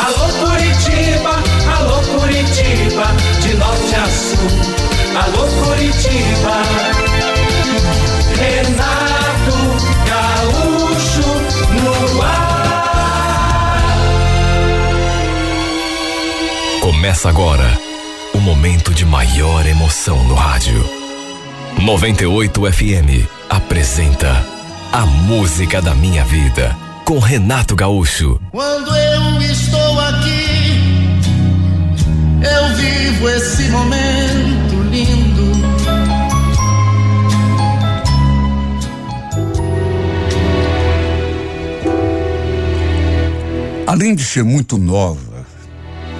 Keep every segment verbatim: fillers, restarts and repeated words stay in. Alô Curitiba, alô Curitiba, de norte a sul. Alô Curitiba. Renato Gaúcho no ar. Começa agora o momento de maior emoção no rádio. noventa e oito F M apresenta A Música da Minha Vida, com Renato Gaúcho. Quando eu estou aqui, eu vivo esse momento lindo. Além de ser muito nova,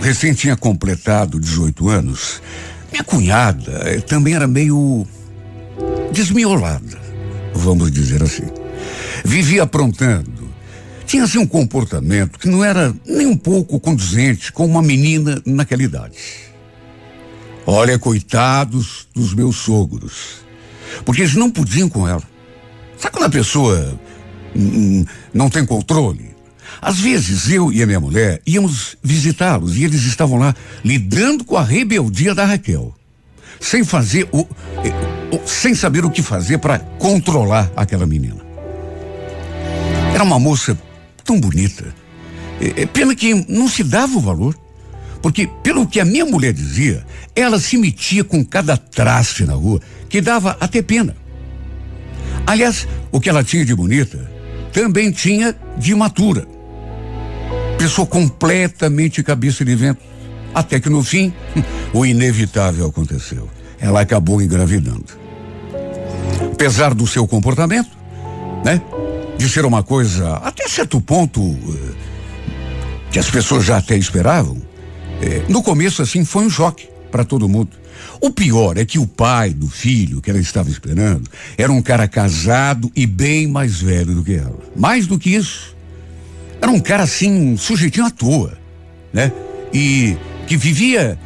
recém tinha completado dezoito anos, minha cunhada também era meio desmiolada, vamos dizer assim. Vivia aprontando. Tinha assim um comportamento que não era nem um pouco condizente com uma menina naquela idade. Olha, coitados dos meus sogros, porque eles não podiam com ela. Sabe quando a pessoa hum, não tem controle? Às vezes eu e a minha mulher íamos visitá-los e eles estavam lá lidando com a rebeldia da Raquel, sem fazer o, sem saber o que fazer para controlar aquela menina. Era uma moça tão bonita. É, é pena que não se dava o valor, porque pelo que a minha mulher dizia, ela se metia com cada traste na rua que dava até pena. Aliás, o que ela tinha de bonita também tinha de imatura. Pessoa completamente cabeça de vento, até que no fim o inevitável aconteceu. Ela acabou engravidando. Apesar do seu comportamento, né? De ser uma coisa, até certo ponto, que as pessoas já até esperavam, no começo, assim, foi um choque para todo mundo. O pior é que o pai do filho que ela estava esperando era um cara casado e bem mais velho do que ela. Mais do que isso, era um cara, assim, um sujeitinho à toa, né? E que vivia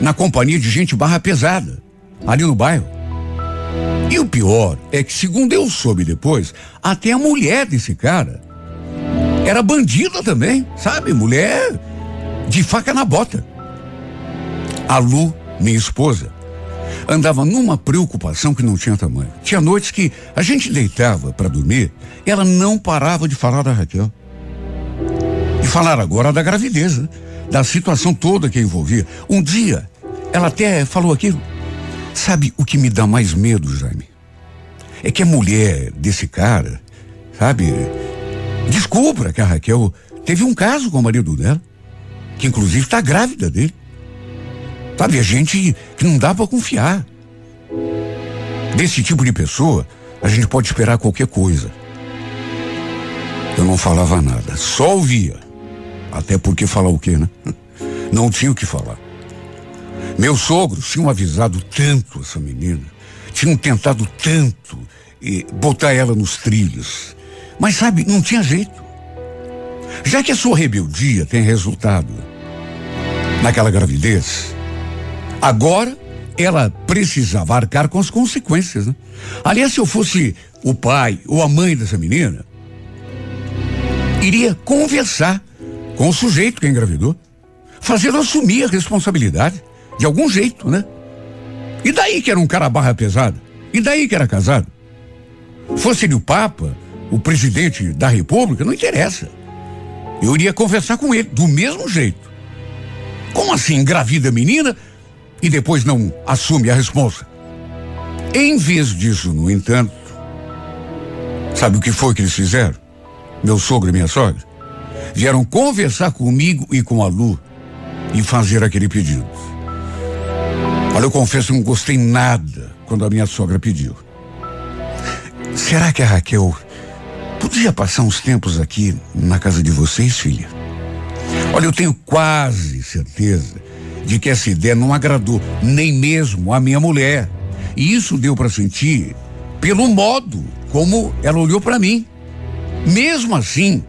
na companhia de gente barra pesada, ali no bairro. E o pior é que, segundo eu soube depois, até a mulher desse cara era bandida também, sabe? Mulher de faca na bota. A Lu, minha esposa, andava numa preocupação que não tinha tamanho. Tinha noites que a gente deitava para dormir, ela não parava de falar da Raquel. E falar agora da gravidez, né? Da situação toda que envolvia. Um dia, ela até falou aquilo. Sabe o que me dá mais medo, Jaime? É que a mulher desse cara, sabe, descubra que a Raquel teve um caso com o marido dela, que inclusive está grávida dele. Sabe, é gente que não dá para confiar. Desse tipo de pessoa, a gente pode esperar qualquer coisa. Eu não falava nada, só ouvia. Até porque falar o quê, né? Não tinha o que falar. Meus sogros tinham avisado tanto essa menina, tinham tentado tanto eh, botar ela nos trilhos, mas sabe, não tinha jeito. Já que a sua rebeldia tem resultado naquela gravidez, agora ela precisava arcar com as consequências, né? Aliás, se eu fosse o pai ou a mãe dessa menina, iria conversar com o sujeito que engravidou, fazendo assumir a responsabilidade. De algum jeito, né? E daí que era um cara barra pesada? E daí que era casado? Fosse ele o Papa, o presidente da República, não interessa. Eu iria conversar com ele, do mesmo jeito. Como assim, engravida a menina e depois não assume a responsa? Em vez disso, no entanto, sabe o que foi que eles fizeram? Meu sogro e minha sogra vieram conversar comigo e com a Lu e fazer aquele pedido. Olha, eu confesso que não gostei nada quando a minha sogra pediu. Será que a Raquel podia passar uns tempos aqui na casa de vocês, filha? Olha, eu tenho quase certeza de que essa ideia não agradou nem mesmo a minha mulher. E isso deu para sentir pelo modo como ela olhou para mim. Mesmo assim,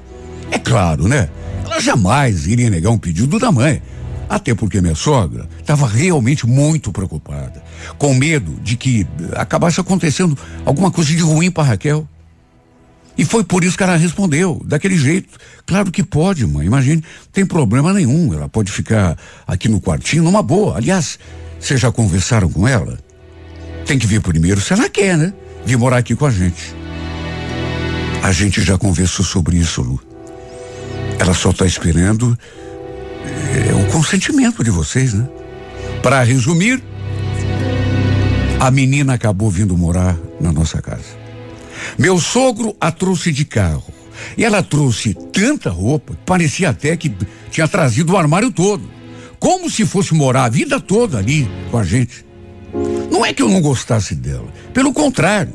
é claro, né? Ela jamais iria negar um pedido da mãe. Até porque minha sogra estava realmente muito preocupada, com medo de que acabasse acontecendo alguma coisa de ruim para Raquel. E foi por isso que ela respondeu, daquele jeito. Claro que pode, mãe, imagine, não tem problema nenhum, ela pode ficar aqui no quartinho numa boa. Aliás, vocês já conversaram com ela? Tem que vir primeiro se ela quer, né? Vir morar aqui com a gente. A gente já conversou sobre isso, Lu. Ela só está esperando é, o consentimento de vocês, né? Para resumir, a menina acabou vindo morar na nossa casa. Meu sogro a trouxe de carro. E ela trouxe tanta roupa, parecia até que tinha trazido o armário todo. Como se fosse morar a vida toda ali com a gente. Não é que eu não gostasse dela, pelo contrário.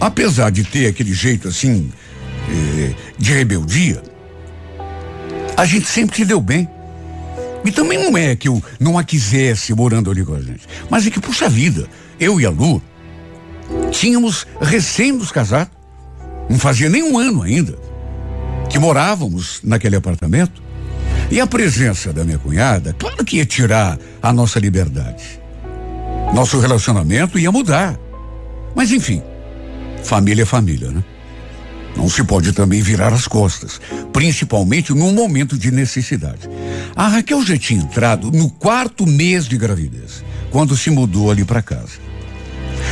Apesar de ter aquele jeito assim, eh, de rebeldia, a gente sempre se deu bem. E também não é que eu não a quisesse morando ali com a gente. Mas é que, puxa vida, eu e a Lu tínhamos recém nos casado, não fazia nem um ano ainda, que morávamos naquele apartamento, e a presença da minha cunhada, claro que ia tirar a nossa liberdade. Nosso relacionamento ia mudar. Mas enfim, família é família, né? Não se pode também virar as costas, principalmente num momento de necessidade. A Raquel já tinha entrado no quarto mês de gravidez, quando se mudou ali para casa.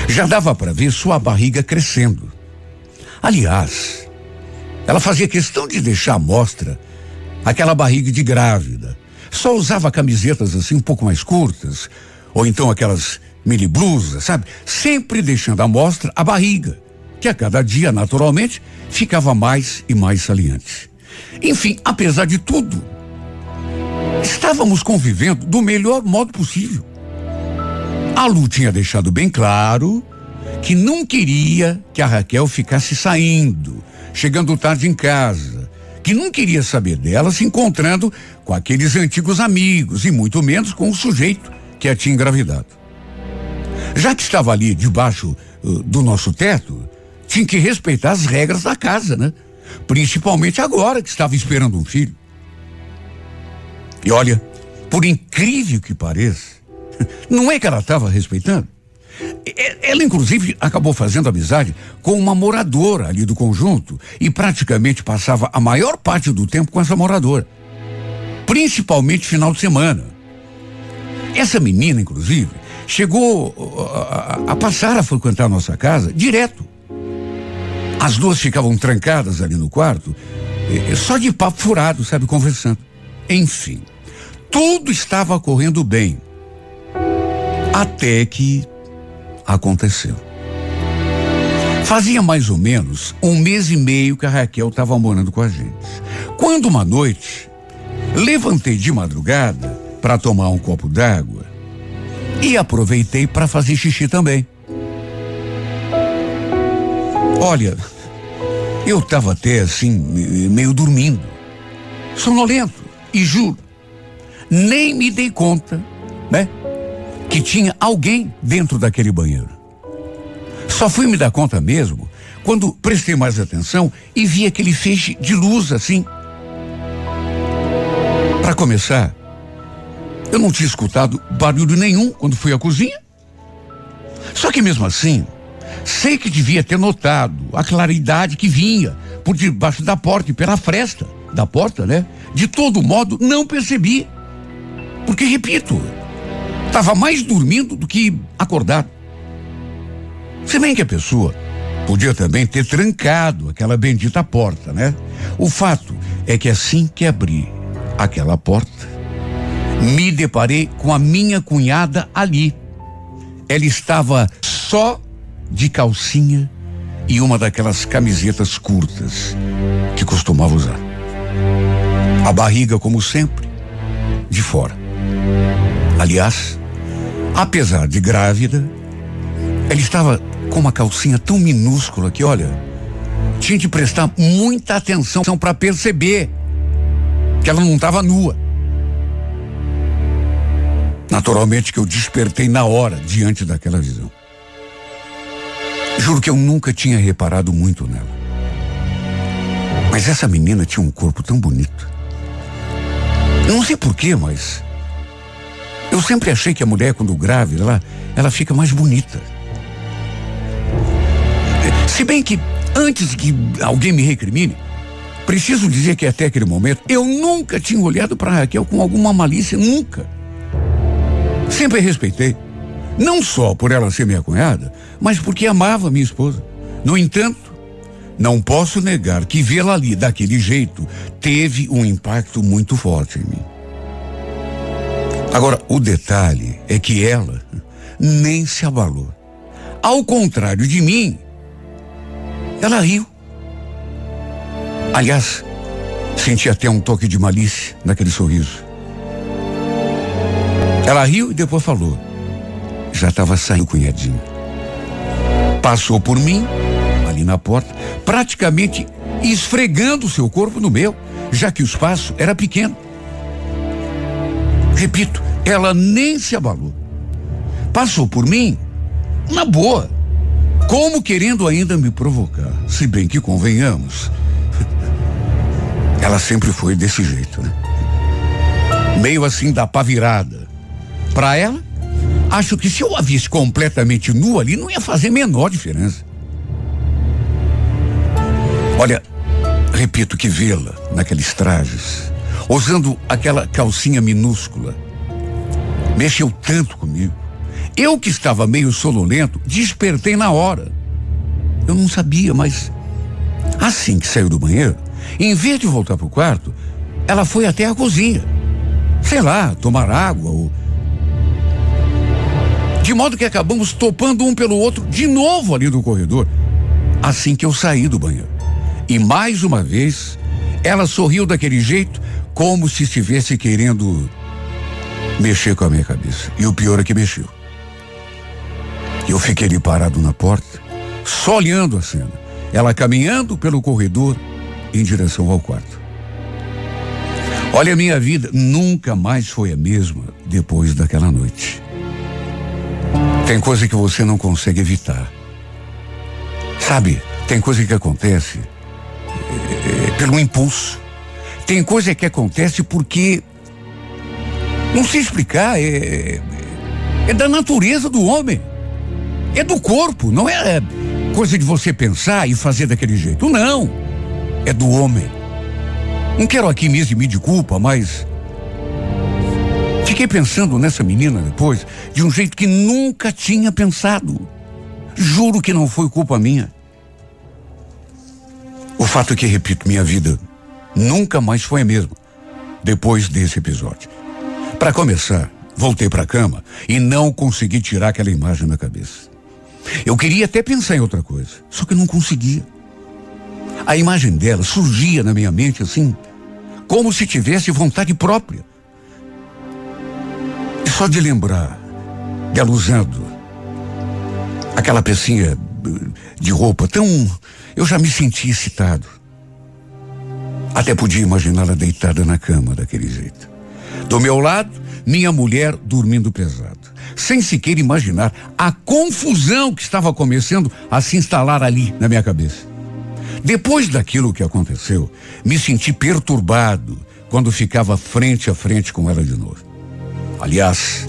Já dava para ver sua barriga crescendo. Aliás, ela fazia questão de deixar à mostra aquela barriga de grávida. Só usava camisetas assim um pouco mais curtas, ou então aquelas mini blusas, sabe? Sempre deixando à mostra a barriga, que a cada dia, naturalmente, ficava mais e mais saliente. Enfim, apesar de tudo, estávamos convivendo do melhor modo possível. A Lu tinha deixado bem claro que não queria que a Raquel ficasse saindo, chegando tarde em casa, que não queria saber dela se encontrando com aqueles antigos amigos e muito menos com o sujeito que a tinha engravidado. Já que estava ali debaixo uh, do nosso teto, tinha que respeitar as regras da casa, né? Principalmente agora que estava esperando um filho. E olha, por incrível que pareça, não é que ela estava respeitando. Ela, inclusive, acabou fazendo amizade com uma moradora ali do conjunto e praticamente passava a maior parte do tempo com essa moradora, principalmente final de semana. Essa menina, inclusive, chegou a, a passar a frequentar a nossa casa direto. As duas ficavam trancadas ali no quarto, só de papo furado, sabe, conversando. Enfim, tudo estava correndo bem. Até que aconteceu. Fazia mais ou menos um mês e meio que a Raquel estava morando com a gente. Quando uma noite, levantei de madrugada para tomar um copo d'água e aproveitei para fazer xixi também. Olha, eu estava até assim, meio dormindo, sonolento, e juro, nem me dei conta, né? Que tinha alguém dentro daquele banheiro. Só fui me dar conta mesmo quando prestei mais atenção e vi aquele feixe de luz assim. Para começar, eu não tinha escutado barulho nenhum quando fui à cozinha. Só que mesmo assim, sei que devia ter notado a claridade que vinha por debaixo da porta e pela fresta da porta, né? De todo modo, não percebi. Porque, repito, estava mais dormindo do que acordado. Se bem que a pessoa podia também ter trancado aquela bendita porta, né? O fato é que assim que abri aquela porta, me deparei com a minha cunhada ali. Ela estava só de calcinha e uma daquelas camisetas curtas que costumava usar. A barriga, como sempre, de fora. Aliás, apesar de grávida, ela estava com uma calcinha tão minúscula que, olha, tinha de prestar muita atenção para perceber que ela não estava nua. Naturalmente que eu despertei na hora diante daquela visão. Juro que eu nunca tinha reparado muito nela. Mas essa menina tinha um corpo tão bonito. Eu não sei porquê, mas eu sempre achei que a mulher, quando grávida, ela, ela fica mais bonita. Se bem que Antes que alguém me recrimine, preciso dizer que até aquele momento eu nunca tinha olhado para Raquel com alguma malícia, nunca. Sempre a respeitei, não só por ela ser minha cunhada, mas porque amava minha esposa. No entanto, não posso negar que vê-la ali daquele jeito teve um impacto muito forte em mim. Agora, o detalhe é que ela nem se abalou. Ao contrário de mim, ela riu. Aliás, senti até um toque de malícia naquele sorriso. Ela riu e depois falou: já estava saindo, cunhadinho. Passou por mim, ali na porta, praticamente esfregando seu corpo no meu, já que o espaço era pequeno. Repito, ela nem se abalou. Passou por mim, na boa, como querendo ainda me provocar, se bem que convenhamos, ela sempre foi desse jeito, né? Meio assim da pá virada. Pra ela, acho que se eu a visse completamente nua ali, não ia fazer a menor diferença. Olha, repito que vê-la naqueles trajes, usando aquela calcinha minúscula, mexeu tanto comigo. Eu que estava meio sonolento, despertei na hora. Eu não sabia, mas assim que saiu do banheiro, em vez de voltar pro quarto, ela foi até a cozinha. Sei lá, tomar água ou... De modo que acabamos topando um pelo outro de novo ali no corredor, assim que eu saí do banheiro. E mais uma vez, ela sorriu daquele jeito, como se estivesse querendo mexer com a minha cabeça. E o pior é que mexeu. Eu fiquei ali parado na porta, só olhando a cena. Ela caminhando pelo corredor em direção ao quarto. Olha, minha vida nunca mais foi a mesma depois daquela noite. Tem coisa que você não consegue evitar. Sabe, tem coisa que acontece é, é, pelo impulso. Tem coisa que acontece porque não sei explicar, é, é, é da natureza do homem. É do corpo, não é, é coisa de você pensar e fazer daquele jeito, não. É do homem. Não quero aqui me eximir de culpa, mas fiquei pensando nessa menina depois de um jeito que nunca tinha pensado. Juro que não foi culpa minha. O fato é que, repito, minha vida nunca mais foi a mesma depois desse episódio. Para começar, voltei para a cama e não consegui tirar aquela imagem da cabeça. Eu queria até pensar em outra coisa, só que não conseguia. A imagem dela surgia na minha mente assim, como se tivesse vontade própria. E só de lembrar dela usando aquela pecinha de roupa tão... eu já me senti excitado. Até podia imaginá-la deitada na cama daquele jeito. Do meu lado, minha mulher dormindo pesado, sem sequer imaginar a confusão que estava começando a se instalar ali na minha cabeça. Depois daquilo que aconteceu, me senti perturbado quando ficava frente a frente com ela de novo. Aliás,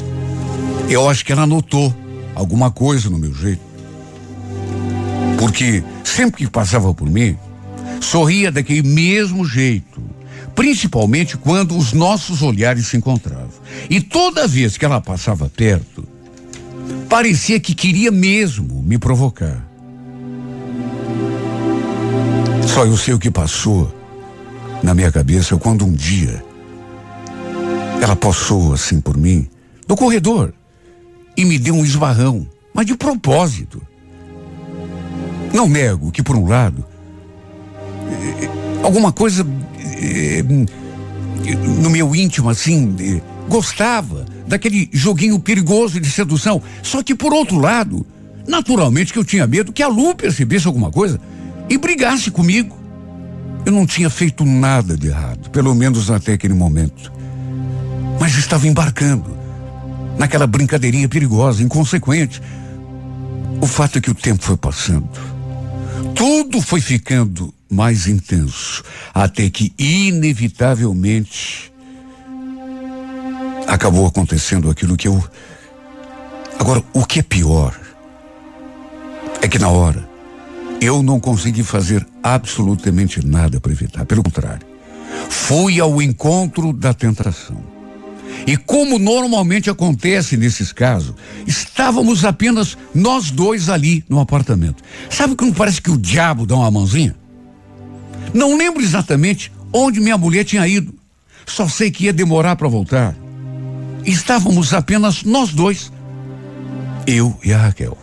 eu acho que ela notou alguma coisa no meu jeito, porque sempre que passava por mim, sorria daquele mesmo jeito, principalmente quando os nossos olhares se encontravam. E toda vez que ela passava perto, parecia que queria mesmo me provocar. Só eu sei o que passou na minha cabeça quando um dia ela passou assim por mim, no corredor, e me deu um esbarrão, mas de propósito. Não nego que, por um lado, alguma coisa no meu íntimo assim, gostava daquele joguinho perigoso de sedução, só que, por outro lado, naturalmente que eu tinha medo que a Lu percebesse alguma coisa e brigasse comigo. Eu não tinha feito nada de errado, pelo menos até aquele momento, mas estava embarcando naquela brincadeirinha perigosa, inconsequente. O fato é que o tempo foi passando, tudo foi ficando mais intenso, até que inevitavelmente acabou acontecendo aquilo que eu... Agora, o que é pior é que na hora Eu não consegui fazer absolutamente nada para evitar, pelo contrário. Fui ao encontro da tentação. E como normalmente acontece nesses casos, estávamos apenas nós dois ali no apartamento. Sabe quando parece que o diabo dá uma mãozinha? Não lembro exatamente onde minha mulher tinha ido. Só sei que ia demorar para voltar. Estávamos apenas nós dois, eu e a Raquel.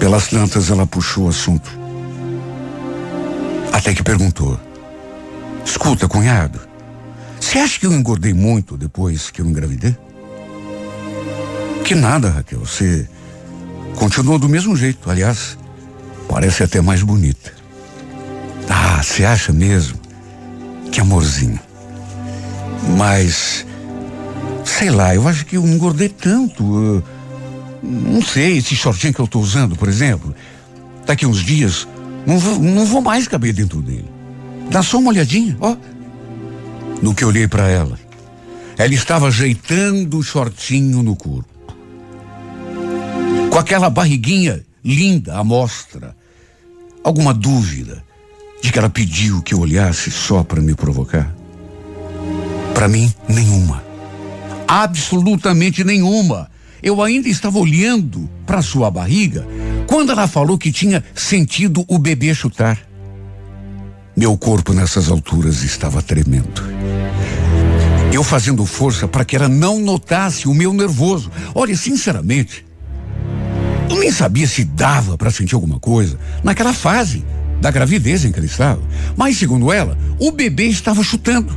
Pelas tantas ela puxou o assunto. Até que perguntou: escuta, cunhado, você acha que eu engordei muito depois que eu engravidei? Que nada, Raquel, você continuou do mesmo jeito, aliás, parece até mais bonita. Ah, você acha mesmo? Que amorzinho. Mas, sei lá, eu acho que eu engordei tanto, eu, não sei, esse shortinho que eu tô usando, por exemplo, daqui uns dias, não vou, não vou mais caber dentro dele. Dá só uma olhadinha, ó. No que olhei para ela, ela estava ajeitando o shortinho no corpo, com aquela barriguinha linda à mostra. Alguma dúvida de que ela pediu que eu olhasse só para me provocar? Para mim, nenhuma. Absolutamente nenhuma. Eu ainda estava olhando para sua barriga quando ela falou que tinha sentido o bebê chutar. Meu corpo nessas alturas estava tremendo. Eu fazendo força para que ela não notasse o meu nervoso. Olha, sinceramente, eu nem sabia se dava para sentir alguma coisa naquela fase da gravidez em que ela estava. Mas, segundo ela, o bebê estava chutando.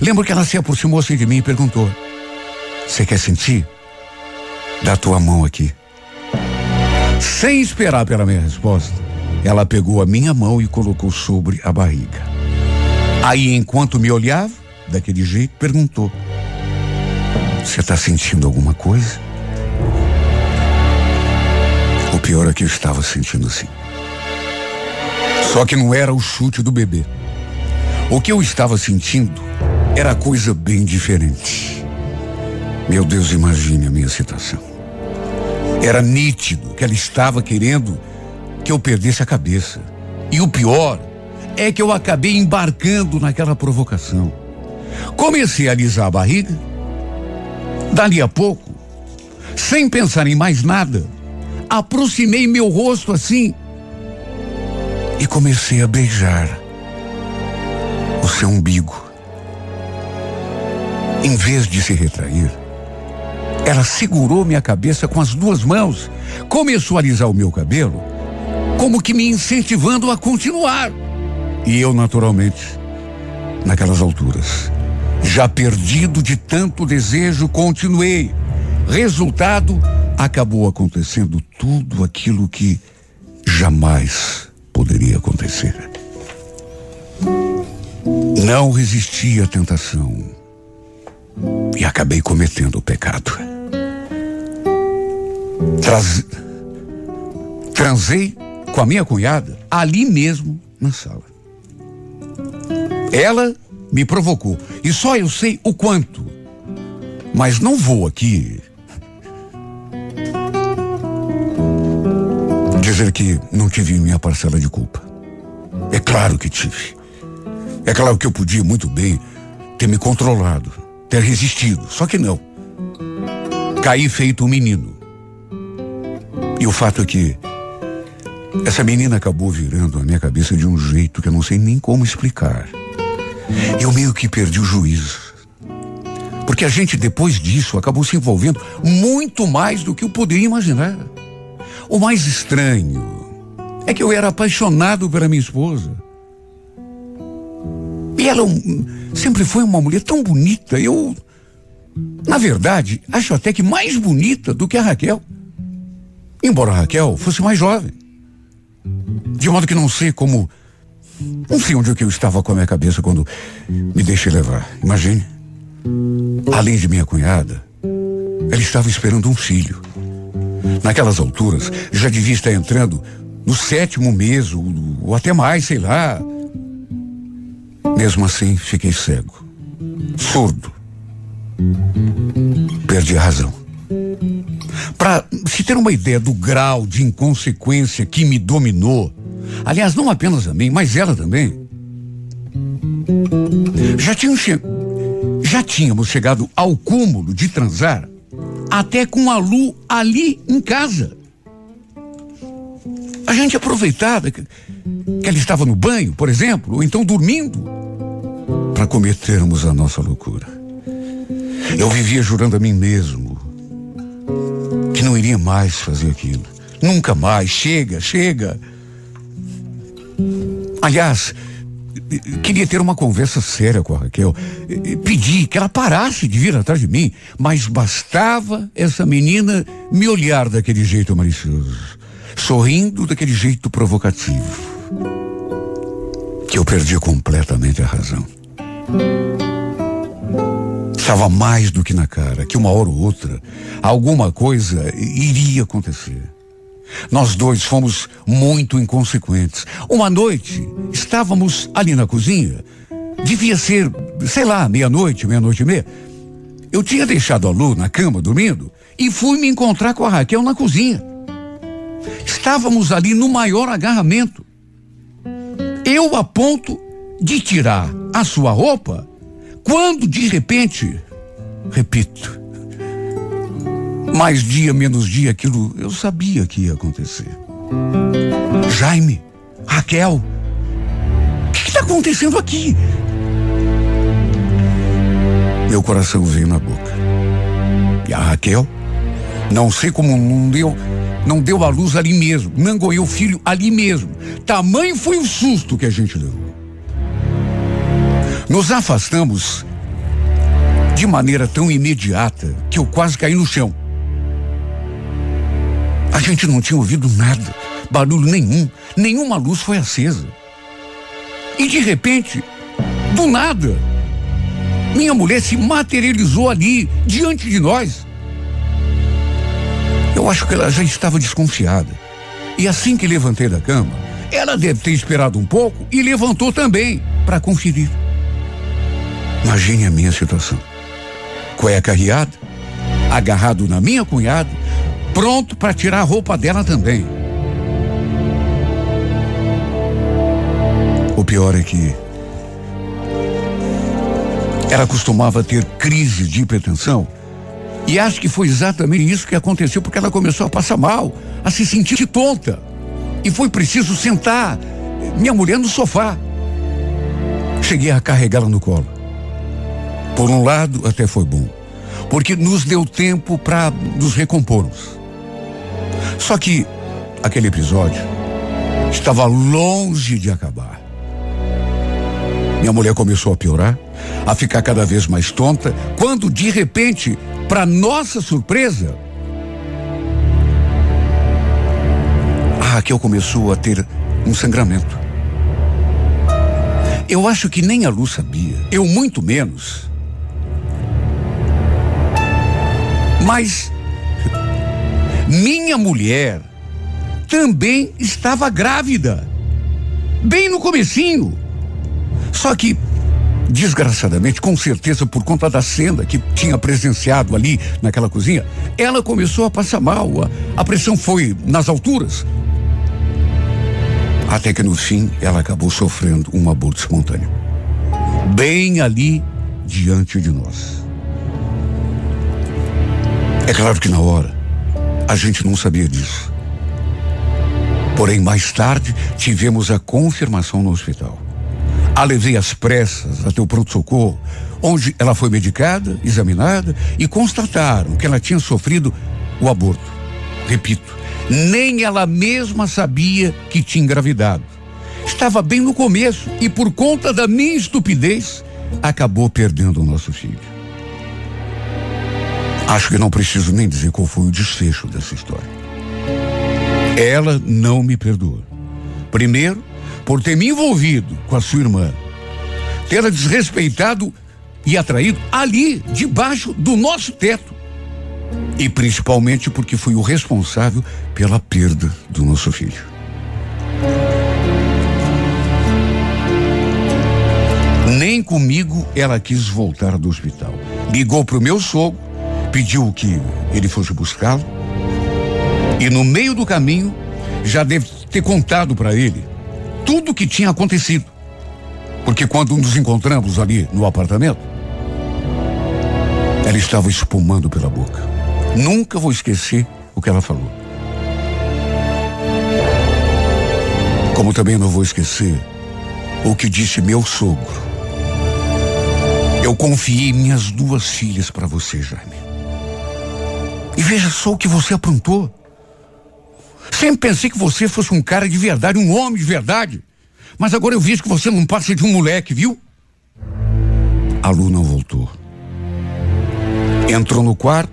Lembro que ela se aproximou assim de mim e perguntou: você quer sentir? Dá tua mão aqui. Sem esperar pela minha resposta, ela pegou a minha mão e colocou sobre a barriga. Aí, enquanto me olhava, daquele jeito, perguntou: você está sentindo alguma coisa? O pior é que eu estava sentindo sim. Só que não era o chute do bebê. O que eu estava sentindo era coisa bem diferente. Meu Deus, imagine a minha situação. Era nítido que ela estava querendo que eu perdesse a cabeça. E o pior é que eu acabei embarcando naquela provocação. Comecei a alisar a barriga. Dali a pouco, sem pensar em mais nada, aproximei meu rosto assim e comecei a beijar o seu umbigo. Em vez de se retrair, ela segurou minha cabeça com as duas mãos, começou a alisar o meu cabelo, como que me incentivando a continuar. E eu, naturalmente, naquelas alturas, já perdido de tanto desejo, continuei. Resultado, acabou acontecendo tudo aquilo que jamais poderia acontecer. Não resisti à tentação e acabei cometendo o pecado. Traz... Transei com a minha cunhada, ali mesmo na sala. Ela me provocou, e só eu sei o quanto, mas não vou aqui dizer que não tive minha parcela de culpa. É claro que tive. É claro que eu podia muito bem ter me controlado, ter resistido, só que não. Caí feito um menino. E o fato é que essa menina acabou virando a minha cabeça de um jeito que eu não sei nem como explicar. Eu meio que perdi o juízo. Porque a gente, depois disso, acabou se envolvendo muito mais do que eu poderia imaginar. O mais estranho é que eu era apaixonado pela minha esposa. E ela um, sempre foi uma mulher tão bonita. Eu, na verdade, acho até que mais bonita do que a Raquel. Embora a Raquel fosse mais jovem. De modo que não sei como, não sei onde é que eu estava com a minha cabeça quando me deixei levar. Imagine. Além de minha cunhada, ela estava esperando um filho. Naquelas alturas, já devia estar entrando no sétimo mês, ou, ou até mais, sei lá. Mesmo assim, fiquei cego, surdo. Perdi a razão. Para se ter uma ideia do grau de inconsequência que me dominou, aliás, não apenas a mim, mas ela também, já tínhamos, che- já tínhamos chegado ao cúmulo de transar até com a Lu ali em casa. A gente aproveitava que, que ela estava no banho, por exemplo, ou então dormindo, para cometermos a nossa loucura. Eu vivia jurando a mim mesmo que não iria mais fazer aquilo. Nunca mais. Chega, chega. Aliás, queria ter uma conversa séria com a Raquel. Pedi que ela parasse de vir atrás de mim, mas bastava essa menina me olhar daquele jeito malicioso, sorrindo daquele jeito provocativo, que eu perdi completamente a razão. Estava mais do que na cara que uma hora ou outra alguma coisa iria acontecer. Nós dois fomos muito inconsequentes. Uma noite estávamos ali na cozinha. Devia ser, sei lá, meia-noite, meia-noite e meia. Eu tinha deixado a Lu na cama dormindo e fui me encontrar com a Raquel na cozinha. Estávamos ali no maior agarramento. Eu a ponto de tirar a sua roupa, quando de repente, repito, mais dia menos dia aquilo eu sabia que ia acontecer. Jaime, Raquel, o que está acontecendo aqui? Meu coração veio na boca. E a Raquel, não sei como não deu, não deu a luz ali mesmo, mangoeu o filho ali mesmo. Tamanho foi o susto que a gente deu. Nos afastamos de maneira tão imediata que eu quase caí no chão. A gente não tinha ouvido nada, barulho nenhum, nenhuma luz foi acesa. E de repente, do nada, minha mulher se materializou ali, diante de nós. Eu acho que ela já estava desconfiada. E assim que levantei da cama, ela deve ter esperado um pouco e levantou também para conferir. Imagine a minha situação. Cueca arriada, agarrado na minha cunhada, pronto para tirar a roupa dela também. O pior é que ela costumava ter crise de hipertensão e acho que foi exatamente isso que aconteceu, porque ela começou a passar mal, a se sentir tonta e foi preciso sentar minha mulher no sofá. Cheguei a carregá-la no colo. Por um lado, até foi bom, porque nos deu tempo para nos recompormos. Só que aquele episódio estava longe de acabar. Minha mulher começou a piorar, a ficar cada vez mais tonta, quando de repente, para nossa surpresa, a Raquel começou a ter um sangramento. Eu acho que nem a Lu sabia, eu muito menos. Mas minha mulher também estava grávida, bem no comecinho. Só que, desgraçadamente, com certeza por conta da cena que tinha presenciado ali naquela cozinha, ela começou a passar mal, a, a pressão foi nas alturas. Até que no fim, ela acabou sofrendo um aborto espontâneo, bem ali diante de nós. É claro que na hora, a gente não sabia disso. Porém, mais tarde, tivemos a confirmação no hospital. A levei às pressas até o pronto-socorro, onde ela foi medicada, examinada e constataram que ela tinha sofrido o aborto. Repito, nem ela mesma sabia que tinha engravidado. Estava bem no começo e por conta da minha estupidez, acabou perdendo o nosso filho. Acho que não preciso nem dizer qual foi o desfecho dessa história. Ela não me perdoa. Primeiro, por ter me envolvido com a sua irmã, tê-la desrespeitado e atraído ali, debaixo do nosso teto. E principalmente porque fui o responsável pela perda do nosso filho. Nem comigo ela quis voltar do hospital. Ligou para o meu sogro, pediu que ele fosse buscá-lo E no meio do caminho, já deve ter contado para ele tudo o que tinha acontecido. Porque quando nos encontramos ali no apartamento, ela estava espumando pela boca. Nunca vou esquecer o que ela falou. Como também não vou esquecer o que disse meu sogro. Eu confiei minhas duas filhas para você, Jaime. E veja só o que você aprontou. Sempre pensei que você fosse um cara de verdade, um homem de verdade. Mas agora eu vejo que você não passa de um moleque, viu? A Lu não voltou. Entrou no quarto,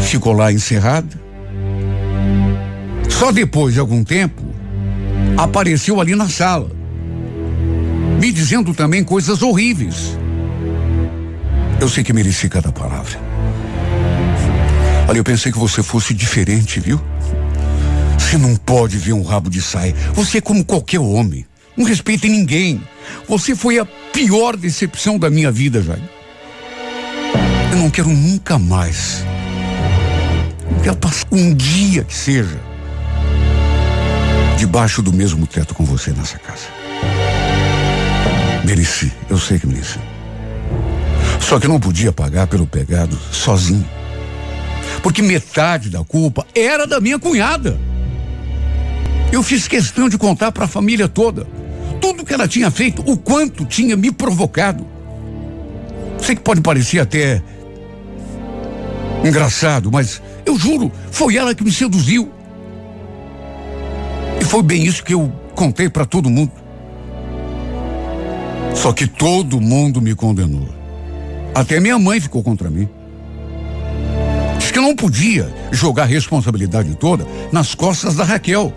ficou lá encerrada. Só depois de algum tempo, apareceu ali na sala, me dizendo também coisas horríveis. Eu sei que mereci cada palavra. Olha, eu pensei que você fosse diferente, viu? Você não pode ver um rabo de saia. Você é como qualquer homem. Não respeita ninguém. Você foi a pior decepção da minha vida, Jaime. Eu não quero nunca mais. Eu quero passar um dia que seja debaixo do mesmo teto com você nessa casa. Mereci. Eu sei que mereci. Só que eu não podia pagar pelo pegado sozinho. Porque metade da culpa era da minha cunhada. Eu fiz questão de contar para a família toda tudo que ela tinha feito, o quanto tinha me provocado. Sei que pode parecer até engraçado, mas eu juro, foi ela que me seduziu. E foi bem isso que eu contei para todo mundo. Só que todo mundo me condenou. Até minha mãe ficou contra mim. Diz que eu não podia jogar a responsabilidade toda nas costas da Raquel.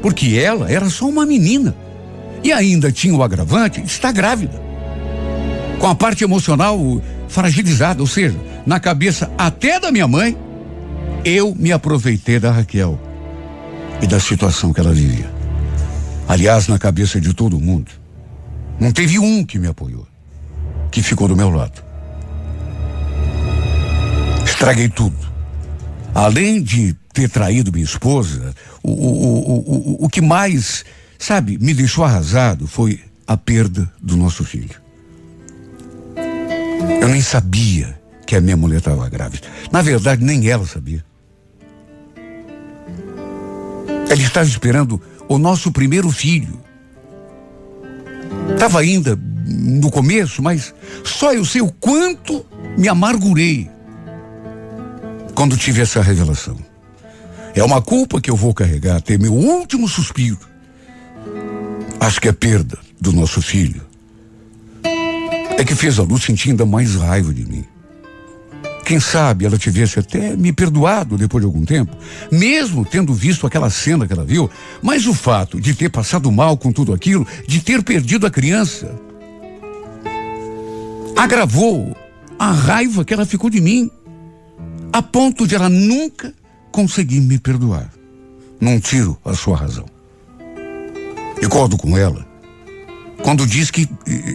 Porque ela era só uma menina e ainda tinha o agravante de estar grávida, com a parte emocional fragilizada, ou seja, na cabeça até da minha mãe, eu me aproveitei da Raquel e da situação que ela vivia. Aliás, na cabeça de todo mundo, não teve um que me apoiou, que ficou do meu lado. Estraguei tudo. Além de ter traído minha esposa, o, o, o, o, o que mais, sabe, me deixou arrasado foi a perda do nosso filho. Eu nem sabia que a minha mulher estava grávida. Na verdade, nem ela sabia. Ela estava esperando o nosso primeiro filho. Estava ainda no começo, mas só eu sei o quanto me amargurei quando tive essa revelação. É uma culpa que eu vou carregar até meu último suspiro. Acho que a perda do nosso filho é que fez a Lu sentir ainda mais raiva de mim. Quem sabe ela tivesse até me perdoado depois de algum tempo, mesmo tendo visto aquela cena que ela viu, mas o fato de ter passado mal com tudo aquilo, de ter perdido a criança, agravou a raiva que ela ficou de mim, a ponto de ela nunca consegui me perdoar. Não tiro a sua razão. Eu concordo com ela quando diz que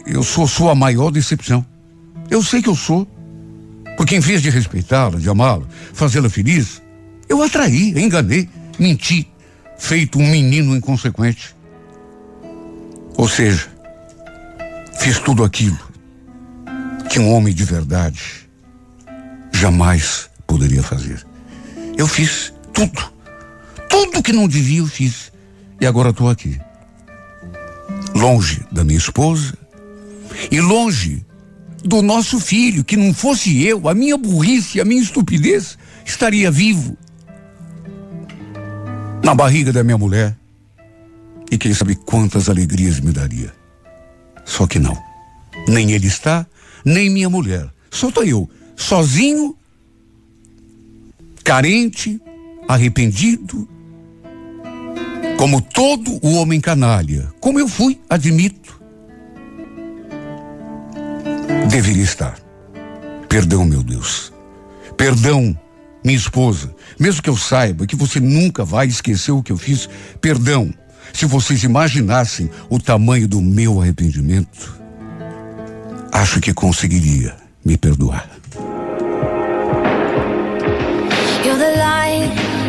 eu sou sua maior decepção. Eu sei que eu sou, porque em vez de respeitá-la, de amá-la, fazê-la feliz, eu a traí, enganei, menti, feito um menino inconsequente. Ou seja, fiz tudo aquilo que um homem de verdade jamais poderia fazer. Eu fiz tudo, tudo que não devia eu fiz, e agora estou aqui, longe da minha esposa e longe do nosso filho, que não fosse eu, a minha burrice, a minha estupidez, estaria vivo, na barriga da minha mulher, e quem sabe quantas alegrias me daria. Só que não, nem ele está, nem minha mulher, só estou eu, sozinho, carente, arrependido, como todo o homem canalha, como eu fui, admito, deveria estar. Perdão, meu Deus. Perdão, minha esposa. Mesmo que eu saiba que você nunca vai esquecer o que eu fiz, perdão. Se vocês imaginassem o tamanho do meu arrependimento, acho que conseguiria me perdoar. You're the light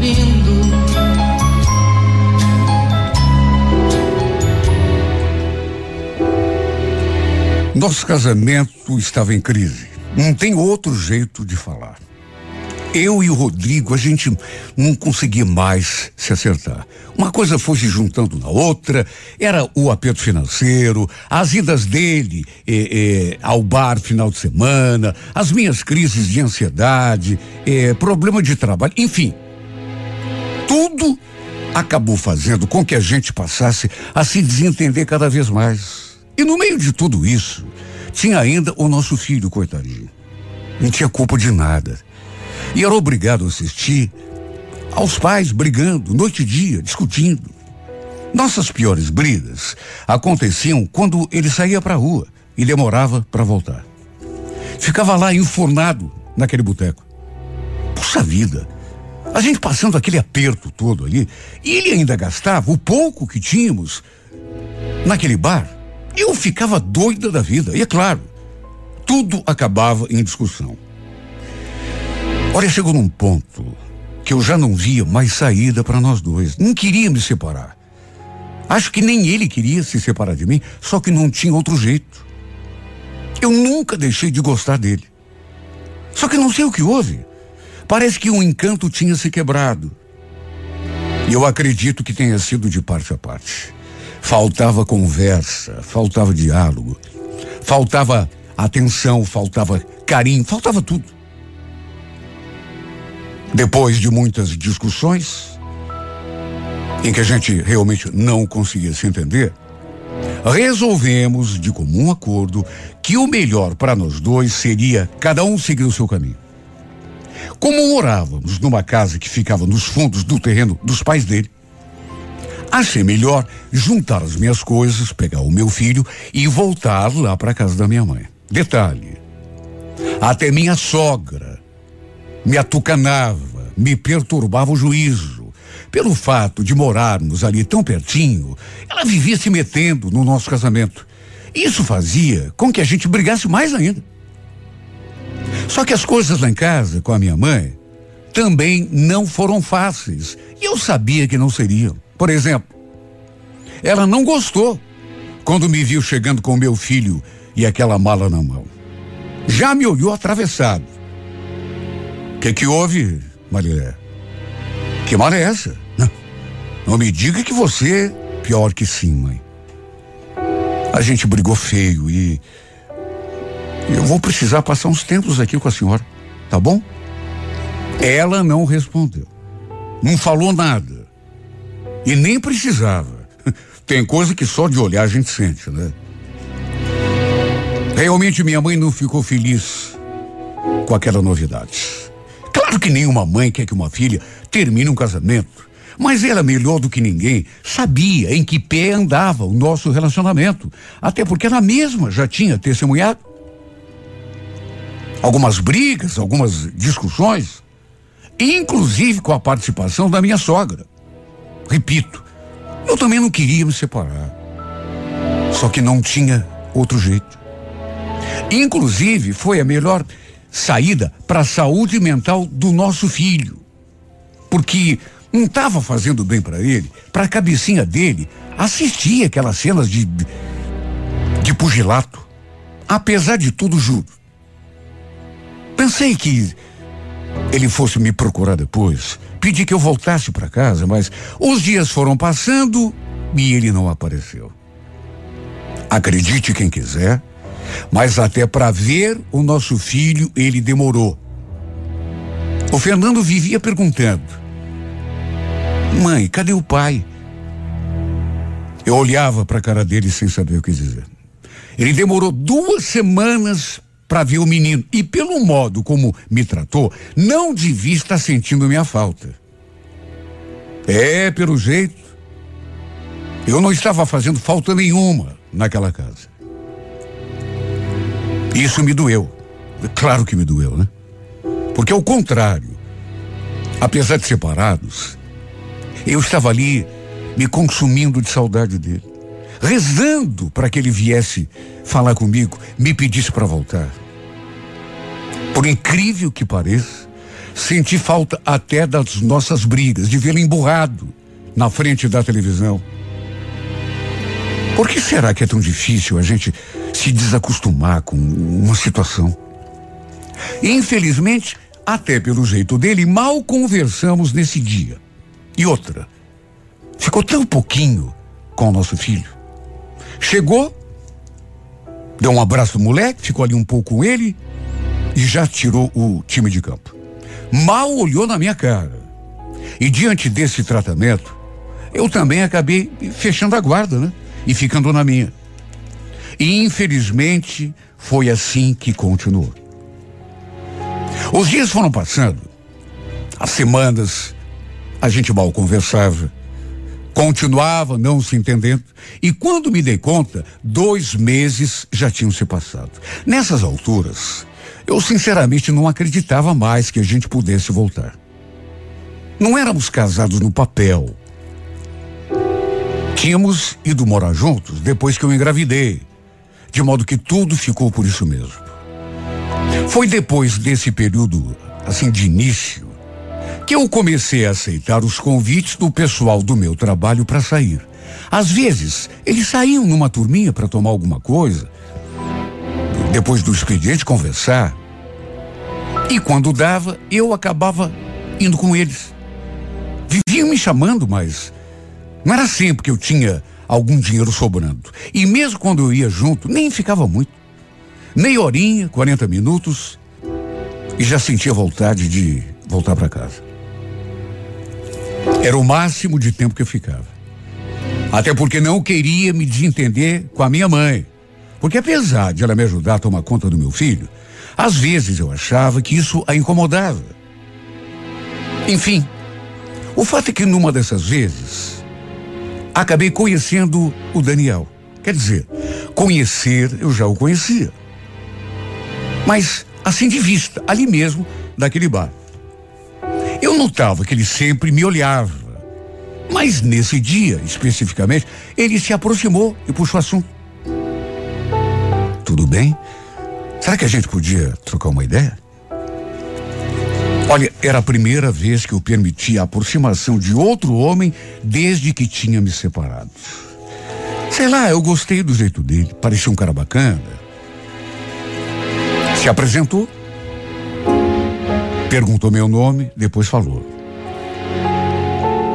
lindo. Nosso casamento estava em crise. Não tem outro jeito de falar. Eu e o Rodrigo, a gente não conseguia mais se acertar. Uma coisa foi se juntando na outra, era o aperto financeiro, as idas dele eh, eh, ao bar final de semana, as minhas crises de ansiedade, eh, problema de trabalho, enfim. Tudo acabou fazendo com que a gente passasse a se desentender cada vez mais. E no meio de tudo isso, tinha ainda o nosso filho, coitadinho. Não tinha culpa de nada. E era obrigado a assistir aos pais brigando, noite e dia, discutindo. Nossas piores brigas aconteciam quando ele saía para a rua e demorava para voltar. Ficava lá enfornado naquele boteco. Puxa vida, a gente passando aquele aperto todo ali, e ele ainda gastava o pouco que tínhamos naquele bar. Eu ficava doida da vida, e é claro, tudo acabava em discussão. Olha, chegou num ponto que eu já não via mais saída para nós dois. Não queria me separar. Acho que nem ele queria se separar de mim, só que não tinha outro jeito. Eu nunca deixei de gostar dele. Só que não sei o que houve. Parece que um encanto tinha se quebrado. E eu acredito que tenha sido de parte a parte. Faltava conversa, faltava diálogo, faltava atenção, faltava carinho, faltava tudo. Depois de muitas discussões, em que a gente realmente não conseguia se entender, resolvemos de comum acordo que o melhor para nós dois seria cada um seguir o seu caminho. Como morávamos numa casa que ficava nos fundos do terreno dos pais dele, achei melhor juntar as minhas coisas, pegar o meu filho e voltar lá para a casa da minha mãe. Detalhe, até minha sogra me atucanava, me perturbava o juízo. Pelo fato de morarmos ali tão pertinho, ela vivia se metendo no nosso casamento. Isso fazia com que a gente brigasse mais ainda. Só que as coisas lá em casa, com a minha mãe, também não foram fáceis. E eu sabia que não seriam. Por exemplo, ela não gostou quando me viu chegando com meu filho e aquela mala na mão. Já me olhou atravessado. O que que houve, Marilé? Que mala é essa? Não, não me diga que você... Pior que sim, mãe. A gente brigou feio e eu vou precisar passar uns tempos aqui com a senhora, tá bom? Ela não respondeu, não falou nada e nem precisava. Tem coisa que só de olhar a gente sente, né? Realmente minha mãe não ficou feliz com aquela novidade. Claro que nenhuma mãe quer que uma filha termine um casamento, mas ela, melhor do que ninguém, sabia em que pé andava o nosso relacionamento, até porque ela mesma já tinha testemunhado algumas brigas, algumas discussões, inclusive com a participação da minha sogra. Repito, eu também não queria me separar, só que não tinha outro jeito. Inclusive, foi a melhor saída para a saúde mental do nosso filho, porque não estava fazendo bem para ele, para a cabecinha dele, assistir aquelas cenas de de pugilato. Apesar de tudo, juro, pensei que ele fosse me procurar depois, pedi que eu voltasse para casa, mas os dias foram passando e ele não apareceu. Acredite quem quiser, mas até para ver o nosso filho ele demorou. O Fernando vivia perguntando: mãe, cadê o pai? Eu olhava para a cara dele sem saber o que dizer. Ele demorou duas semanas para ver o menino e, pelo modo como me tratou, não devia estar sentindo minha falta. É, pelo jeito, eu não estava fazendo falta nenhuma naquela casa. Isso me doeu. Claro que me doeu, né? Porque, ao contrário, apesar de separados, eu estava ali me consumindo de saudade dele, rezando para que ele viesse falar comigo, me pedisse para voltar. Por incrível que pareça, senti falta até das nossas brigas, de vê-lo emburrado na frente da televisão. Por que será que é tão difícil a gente se desacostumar com uma situação? Infelizmente, até pelo jeito dele, mal conversamos nesse dia. E outra, ficou tão pouquinho com o nosso filho. Chegou, deu um abraço no moleque, ficou ali um pouco com ele e já tirou o time de campo. Mal olhou na minha cara. E diante desse tratamento, eu também acabei fechando a guarda, né? E ficando na minha. E infelizmente foi assim que continuou. Os dias foram passando, as semanas, a gente mal conversava, continuava não se entendendo, e quando me dei conta, dois meses já tinham se passado. Nessas alturas, eu sinceramente não acreditava mais que a gente pudesse voltar. Não éramos casados no papel. Tínhamos ido morar juntos depois que eu engravidei, de modo que tudo ficou por isso mesmo. Foi depois desse período, assim, de início, que eu comecei a aceitar os convites do pessoal do meu trabalho para sair. Às vezes, eles saíam numa turminha para tomar alguma coisa, depois do expediente conversar, e quando dava, eu acabava indo com eles. Viviam me chamando, mas não era sempre que eu tinha algum dinheiro sobrando. E mesmo quando eu ia junto, nem ficava muito. Meia horinha, quarenta minutos, e já sentia vontade de voltar para casa. Era o máximo de tempo que eu ficava. Até porque não queria me desentender com a minha mãe. Porque apesar de ela me ajudar a tomar conta do meu filho, às vezes eu achava que isso a incomodava. Enfim, o fato é que numa dessas vezes, acabei conhecendo o Daniel. Quer dizer, conhecer eu já o conhecia, mas assim de vista, ali mesmo, naquele bar. Eu notava que ele sempre me olhava, mas nesse dia, especificamente, ele se aproximou e puxou o assunto. Tudo bem? Será que a gente podia trocar uma ideia? Olha, era a primeira vez que eu permiti a aproximação de outro homem desde que tinha me separado. Sei lá, eu gostei do jeito dele, parecia um cara bacana. Se apresentou, perguntou meu nome, depois falou: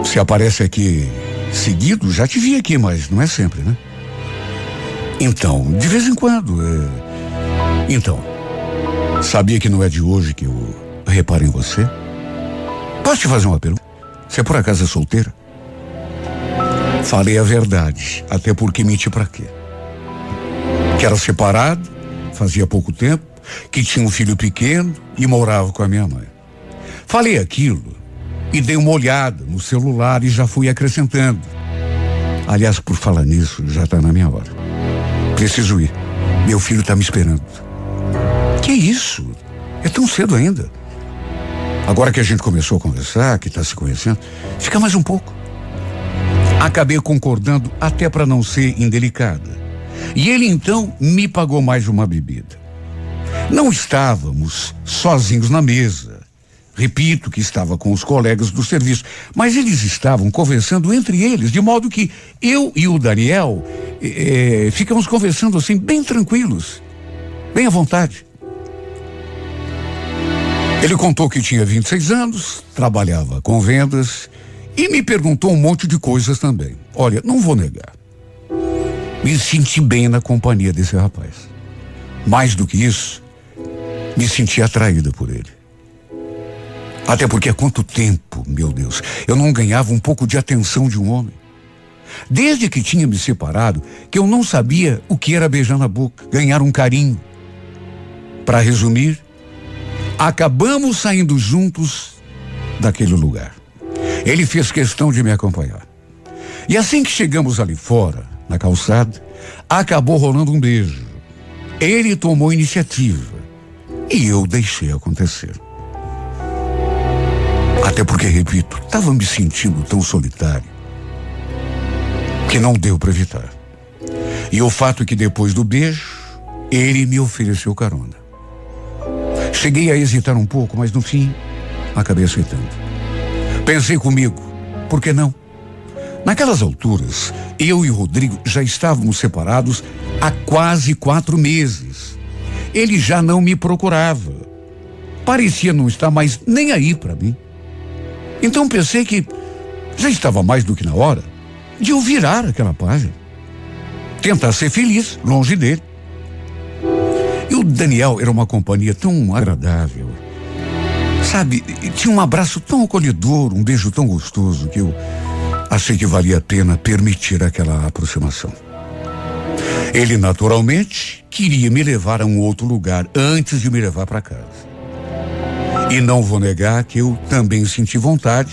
"Você aparece aqui seguido? Já te vi aqui, mas não é sempre, né?" "Então, de vez em quando. É... Então, sabia que não é de hoje que eu reparo em você? Posso te fazer uma pergunta? Você por acaso é solteira? Falei a verdade, até porque menti pra quê? Que era separado, fazia pouco tempo, que tinha um filho pequeno e morava com a minha mãe. Falei aquilo e dei uma olhada no celular e já fui acrescentando. Aliás, por falar nisso, já tá na minha hora. Preciso ir. Meu filho tá me esperando. Que isso? É tão cedo ainda. Agora que a gente começou a conversar, que tá se conhecendo, fica mais um pouco. Acabei concordando até para não ser indelicada. E ele então me pagou mais uma bebida. Não estávamos sozinhos na mesa. Repito que estava com os colegas do serviço, mas eles estavam conversando entre eles, de modo que eu e o Daniel eh, ficamos conversando assim, bem tranquilos, bem à vontade. Ele contou que tinha vinte e seis anos, trabalhava com vendas e me perguntou um monte de coisas também. Olha, não vou negar, me senti bem na companhia desse rapaz. Mais do que isso, me senti atraída por ele. Até porque há quanto tempo, meu Deus, eu não ganhava um pouco de atenção de um homem. Desde que tinha me separado, que eu não sabia o que era beijar na boca, ganhar um carinho. Para resumir, acabamos saindo juntos daquele lugar. Ele fez questão de me acompanhar. E assim que chegamos ali fora, na calçada, acabou rolando um beijo. Ele tomou iniciativa e eu deixei acontecer. Até porque, repito, estava me sentindo tão solitário que não deu para evitar. E o fato é que depois do beijo, ele me ofereceu carona. Cheguei a hesitar um pouco, mas no fim, acabei aceitando. Pensei comigo, por que não? Naquelas alturas, eu e o Rodrigo já estávamos separados há quase quatro meses. Ele já não me procurava. Parecia não estar mais nem aí para mim. Então pensei que já estava mais do que na hora de eu virar aquela página. Tentar ser feliz longe dele. E o Daniel era uma companhia tão agradável. Sabe, tinha um abraço tão acolhedor, um beijo tão gostoso que eu achei que valia a pena permitir aquela aproximação. Ele, naturalmente, queria me levar a um outro lugar antes de me levar para casa. E não vou negar que eu também senti vontade,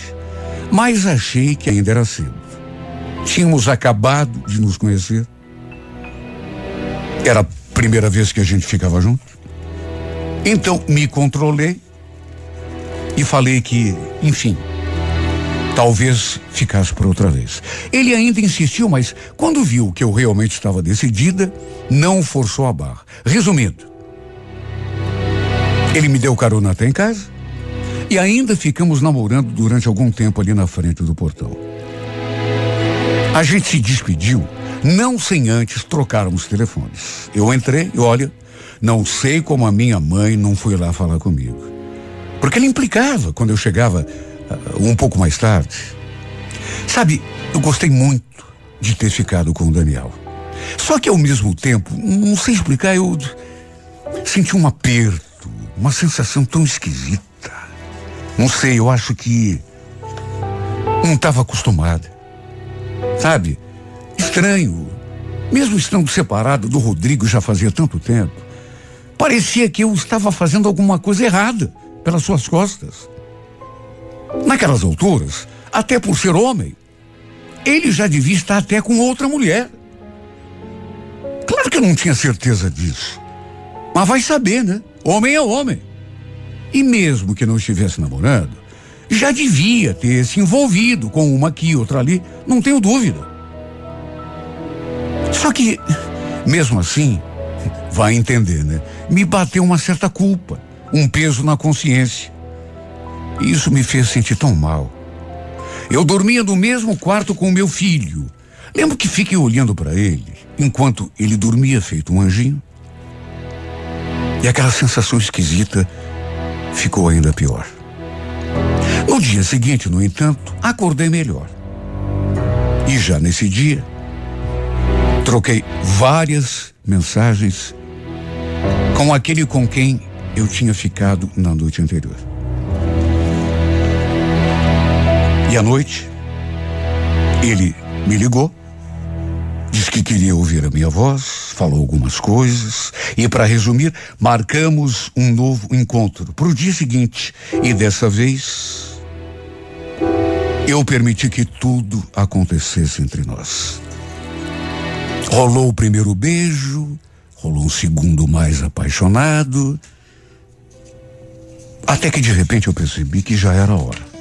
mas achei que ainda era cedo. Tínhamos acabado de nos conhecer. Era a primeira vez que a gente ficava junto. Então me controlei e falei que, enfim, talvez ficasse por outra vez. Ele ainda insistiu, mas quando viu que eu realmente estava decidida, não forçou a barra. Resumindo, ele me deu carona até em casa e ainda ficamos namorando durante algum tempo ali na frente do portão. A gente se despediu, não sem antes trocarmos telefones. Eu entrei e olha, não sei como a minha mãe não foi lá falar comigo. Porque ela implicava quando eu chegava um pouco mais tarde. Sabe, eu gostei muito de ter ficado com o Daniel. Só que ao mesmo tempo, não sei explicar, eu senti um aperto, uma sensação tão esquisita. Não sei, eu acho que não estava acostumada. Sabe, estranho. Mesmo estando separado do Rodrigo já fazia tanto tempo, parecia que eu estava fazendo alguma coisa errada pelas suas costas. Naquelas alturas, até por ser homem, ele já devia estar até com outra mulher. Claro que eu não tinha certeza disso. Mas vai saber, né? Homem é homem. E mesmo que não estivesse namorando, já devia ter se envolvido com uma aqui, outra ali, não tenho dúvida. Só que, mesmo assim, vai entender, né? Me bateu uma certa culpa, um peso na consciência. Isso me fez sentir tão mal. Eu dormia no mesmo quarto com o meu filho. Lembro que fiquei olhando para ele enquanto ele dormia feito um anjinho. E aquela sensação esquisita ficou ainda pior. No dia seguinte, no entanto, acordei melhor. E já nesse dia, troquei várias mensagens com aquele com quem eu tinha ficado na noite anterior. E à noite, ele me ligou, disse que queria ouvir a minha voz, falou algumas coisas e, para resumir, marcamos um novo encontro para o dia seguinte. E dessa vez, eu permiti que tudo acontecesse entre nós. Rolou o primeiro beijo, rolou um segundo mais apaixonado, até que de repente eu percebi que já era a hora.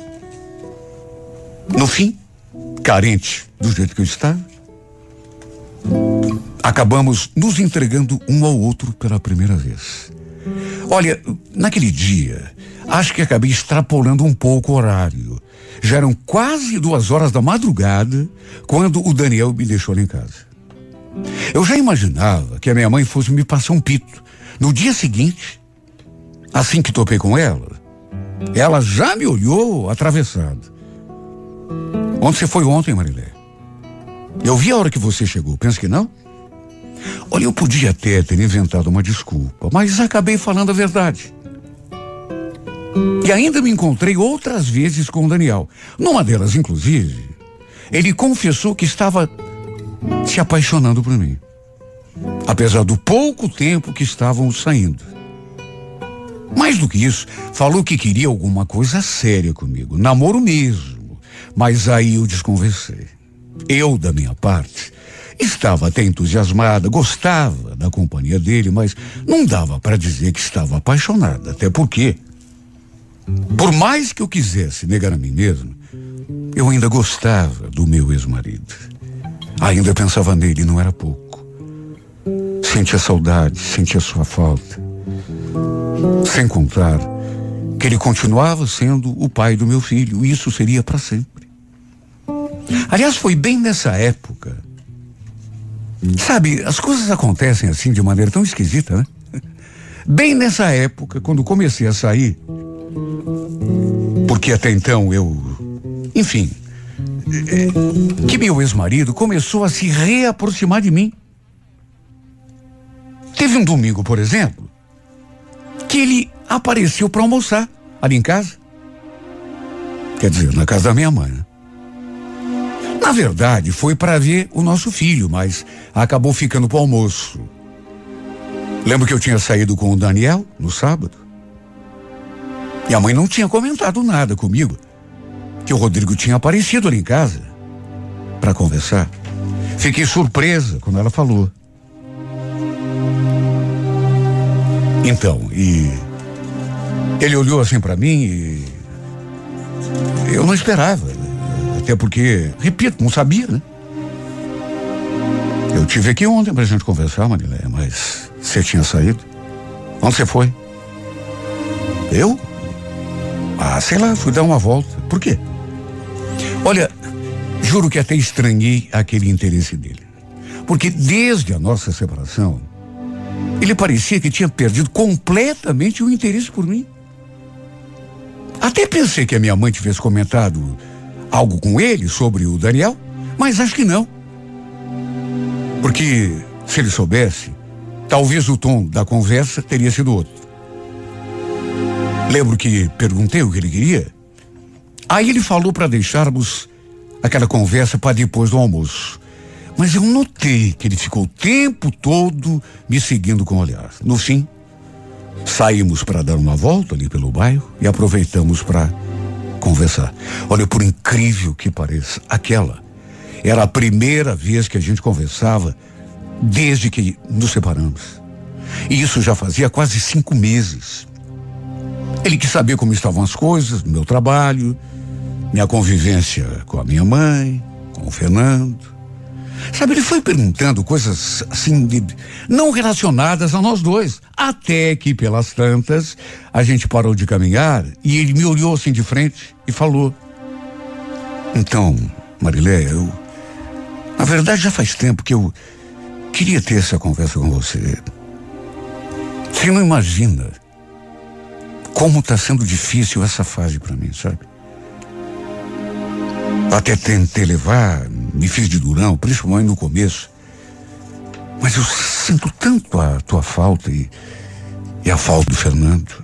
No fim, carente do jeito que eu estava, acabamos nos entregando um ao outro pela primeira vez. Olha, naquele dia, acho que acabei extrapolando um pouco o horário. Já eram quase duas horas da madrugada quando o Daniel me deixou lá em casa. Eu já imaginava que a minha mãe fosse me passar um pito. No dia seguinte, assim que topei com ela, ela já me olhou atravessado. Onde você foi ontem, Marilé? Eu vi a hora que você chegou, pensa que não? Olha, eu podia até ter inventado uma desculpa, mas acabei falando a verdade. E ainda me encontrei outras vezes com o Daniel. Numa delas, inclusive, ele confessou que estava se apaixonando por mim, apesar do pouco tempo que estavam saindo. Mais do que isso, falou que queria alguma coisa séria comigo, namoro mesmo. Mas aí eu desconversei. Eu, da minha parte, estava até entusiasmada, gostava da companhia dele, mas não dava para dizer que estava apaixonada, até porque, por mais que eu quisesse negar a mim mesmo, eu ainda gostava do meu ex-marido. Ainda pensava nele, não era pouco. Sentia saudade, sentia sua falta. Sem contar que ele continuava sendo o pai do meu filho, e isso seria para sempre. Aliás, foi bem nessa época. Sabe, as coisas acontecem assim de maneira tão esquisita, né? Bem nessa época, quando comecei a sair, porque até então eu, enfim, que meu ex-marido começou a se reaproximar de mim. Teve um domingo, por exemplo, que ele apareceu para almoçar ali em casa. Quer dizer, na casa da minha mãe, né? Na verdade, foi para ver o nosso filho, mas acabou ficando para o almoço. Lembro que eu tinha saído com o Daniel no sábado. E a mãe não tinha comentado nada comigo, que o Rodrigo tinha aparecido ali em casa para conversar. Fiquei surpresa quando ela falou. Então, e ele olhou assim para mim e eu não esperava. Até porque, repito, não sabia, né? Eu tive aqui ontem pra gente conversar, Marilé, mas você tinha saído? Onde você foi? Eu? Ah, sei lá, fui dar uma volta. Por quê? Olha, juro que até estranhei aquele interesse dele. Porque desde a nossa separação, ele parecia que tinha perdido completamente o interesse por mim. Até pensei que a minha mãe tivesse comentado algo com ele sobre o Daniel, mas acho que não. Porque se ele soubesse, talvez o tom da conversa teria sido outro. Lembro que perguntei o que ele queria. Aí ele falou para deixarmos aquela conversa para depois do almoço. Mas eu notei que ele ficou o tempo todo me seguindo com o olhar. No fim, saímos para dar uma volta ali pelo bairro e aproveitamos para conversar. Olha, por incrível que pareça, aquela era a primeira vez que a gente conversava desde que nos separamos. E isso já fazia quase cinco meses. Ele quis saber como estavam as coisas, meu trabalho, minha convivência com a minha mãe, com o Fernando. Sabe, ele foi perguntando coisas assim, de, não relacionadas a nós dois. Até que, pelas tantas, a gente parou de caminhar e ele me olhou assim de frente e falou: então, Marilé, eu, na verdade já faz tempo que eu queria ter essa conversa com você. Você não imagina como está sendo difícil essa fase para mim, sabe? Até tentei levar, me fiz de durão, principalmente no começo. Mas eu sinto tanto a tua falta e, e a falta do Fernando.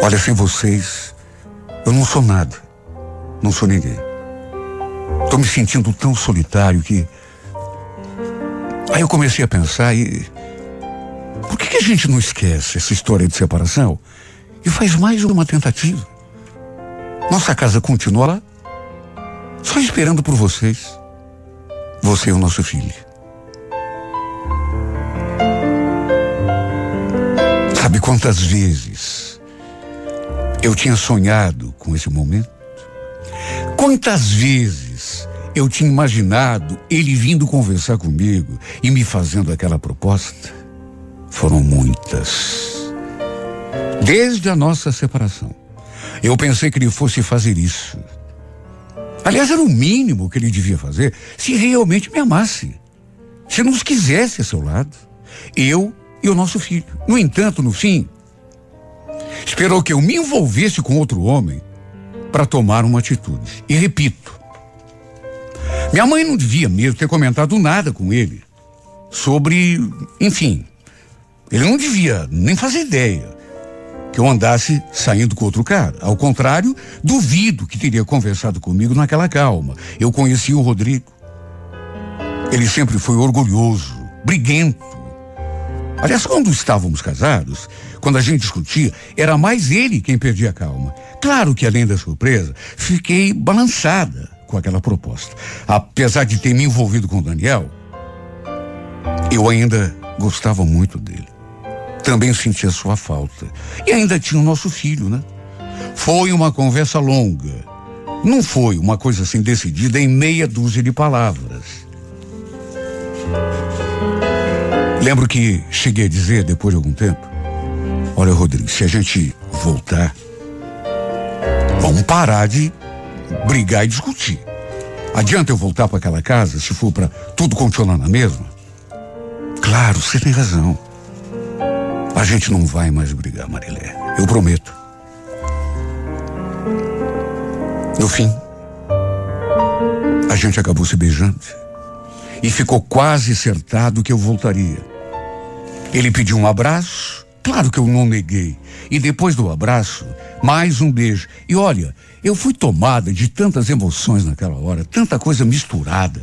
Olha, sem vocês, eu não sou nada, não sou ninguém. Estou me sentindo tão solitário que... Aí eu comecei a pensar e... Por que, que a gente não esquece essa história de separação e faz mais uma tentativa? Nossa casa continua lá, só esperando por vocês. Você é o nosso filho. Sabe quantas vezes eu tinha sonhado com esse momento? Quantas vezes eu tinha imaginado ele vindo conversar comigo e me fazendo aquela proposta? Foram muitas. Desde a nossa separação, eu pensei que ele fosse fazer isso. Aliás, era o mínimo que ele devia fazer se realmente me amasse, se nos quisesse a seu lado, eu e o nosso filho. No entanto, no fim, esperou que eu me envolvesse com outro homem para tomar uma atitude. E repito, minha mãe não devia mesmo ter comentado nada com ele sobre, enfim, ele não devia nem fazer ideia que eu andasse saindo com outro cara. Ao contrário, duvido que teria conversado comigo naquela calma. Eu conheci o Rodrigo. Ele sempre foi orgulhoso, briguento. Aliás, quando estávamos casados, quando a gente discutia, era mais ele quem perdia a calma. Claro que, além da surpresa, fiquei balançada com aquela proposta. Apesar de ter me envolvido com o Daniel, eu ainda gostava muito dele. Também sentia sua falta. E ainda tinha o nosso filho, né? Foi uma conversa longa. Não foi uma coisa assim decidida em meia dúzia de palavras. Lembro que cheguei a dizer, depois de algum tempo, olha, Rodrigo, se a gente voltar, vamos parar de brigar e discutir. Adianta eu voltar para aquela casa se for para tudo continuar na mesma? Claro, você tem razão. A gente não vai mais brigar, Marilé. Eu prometo. No fim, a gente acabou se beijando e ficou quase acertado que eu voltaria. Ele pediu um abraço, claro que eu não neguei. E depois do abraço, mais um beijo. E olha, eu fui tomada de tantas emoções naquela hora, tanta coisa misturada,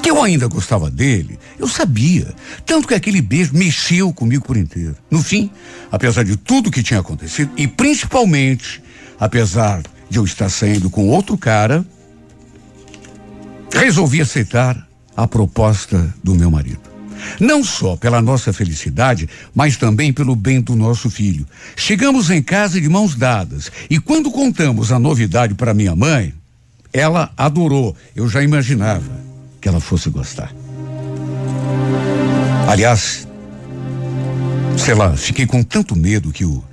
que eu ainda gostava dele, eu sabia. Tanto que aquele beijo mexeu comigo por inteiro. No fim, apesar de tudo que tinha acontecido, e principalmente, apesar de eu estar saindo com outro cara, resolvi aceitar a proposta do meu marido. Não só pela nossa felicidade, mas também pelo bem do nosso filho. Chegamos em casa de mãos dadas, e quando contamos a novidade para minha mãe, ela adorou. Eu já imaginava que ela fosse gostar. Aliás, sei lá, fiquei com tanto medo que o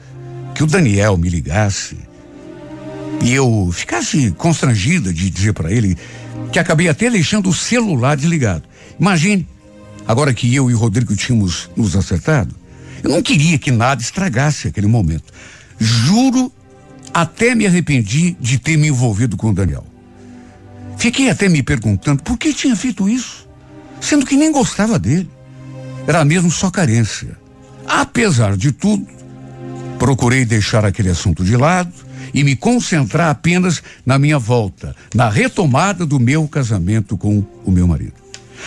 que o Daniel me ligasse e eu ficasse constrangida de dizer para ele, que acabei até deixando o celular desligado. Imagine, agora que eu e o Rodrigo tínhamos nos acertado, eu não queria que nada estragasse aquele momento. Juro, até me arrependi de ter me envolvido com o Daniel. Fiquei até me perguntando por que tinha feito isso, sendo que nem gostava dele. Era mesmo só carência. Apesar de tudo, procurei deixar aquele assunto de lado e me concentrar apenas na minha volta, na retomada do meu casamento com o meu marido.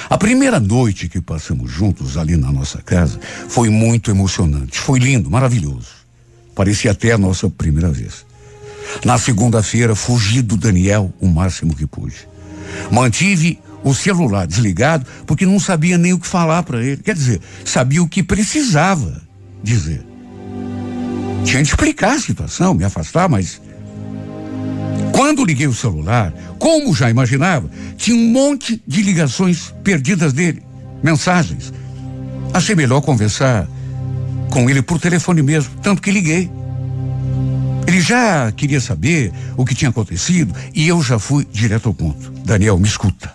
A primeira noite que passamos juntos ali na nossa casa foi muito emocionante, foi lindo, maravilhoso. Parecia até a nossa primeira vez. Na segunda-feira, fugi do Daniel o máximo que pude. Mantive o celular desligado porque não sabia nem o que falar para ele. Quer dizer, sabia o que precisava dizer. Tinha de explicar a situação, me afastar, mas... Quando liguei o celular, como já imaginava, tinha um monte de ligações perdidas dele, mensagens. Achei melhor conversar com ele por telefone mesmo, tanto que liguei. Ele já queria saber o que tinha acontecido e eu já fui direto ao ponto. Daniel, me escuta.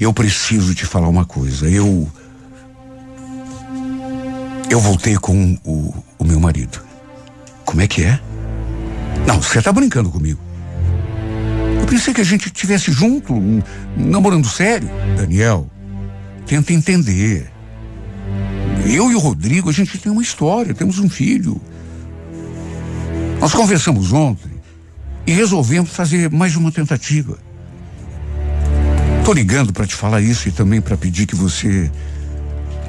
Eu preciso te falar uma coisa. Eu... Eu voltei com o, o meu marido. Como é que é? Não, você tá brincando comigo. Eu pensei que a gente estivesse junto, namorando sério. Daniel, tenta entender. Eu e o Rodrigo, a gente tem uma história, temos um filho. Nós conversamos ontem e resolvemos fazer mais uma tentativa. Tô ligando para te falar isso e também para pedir que você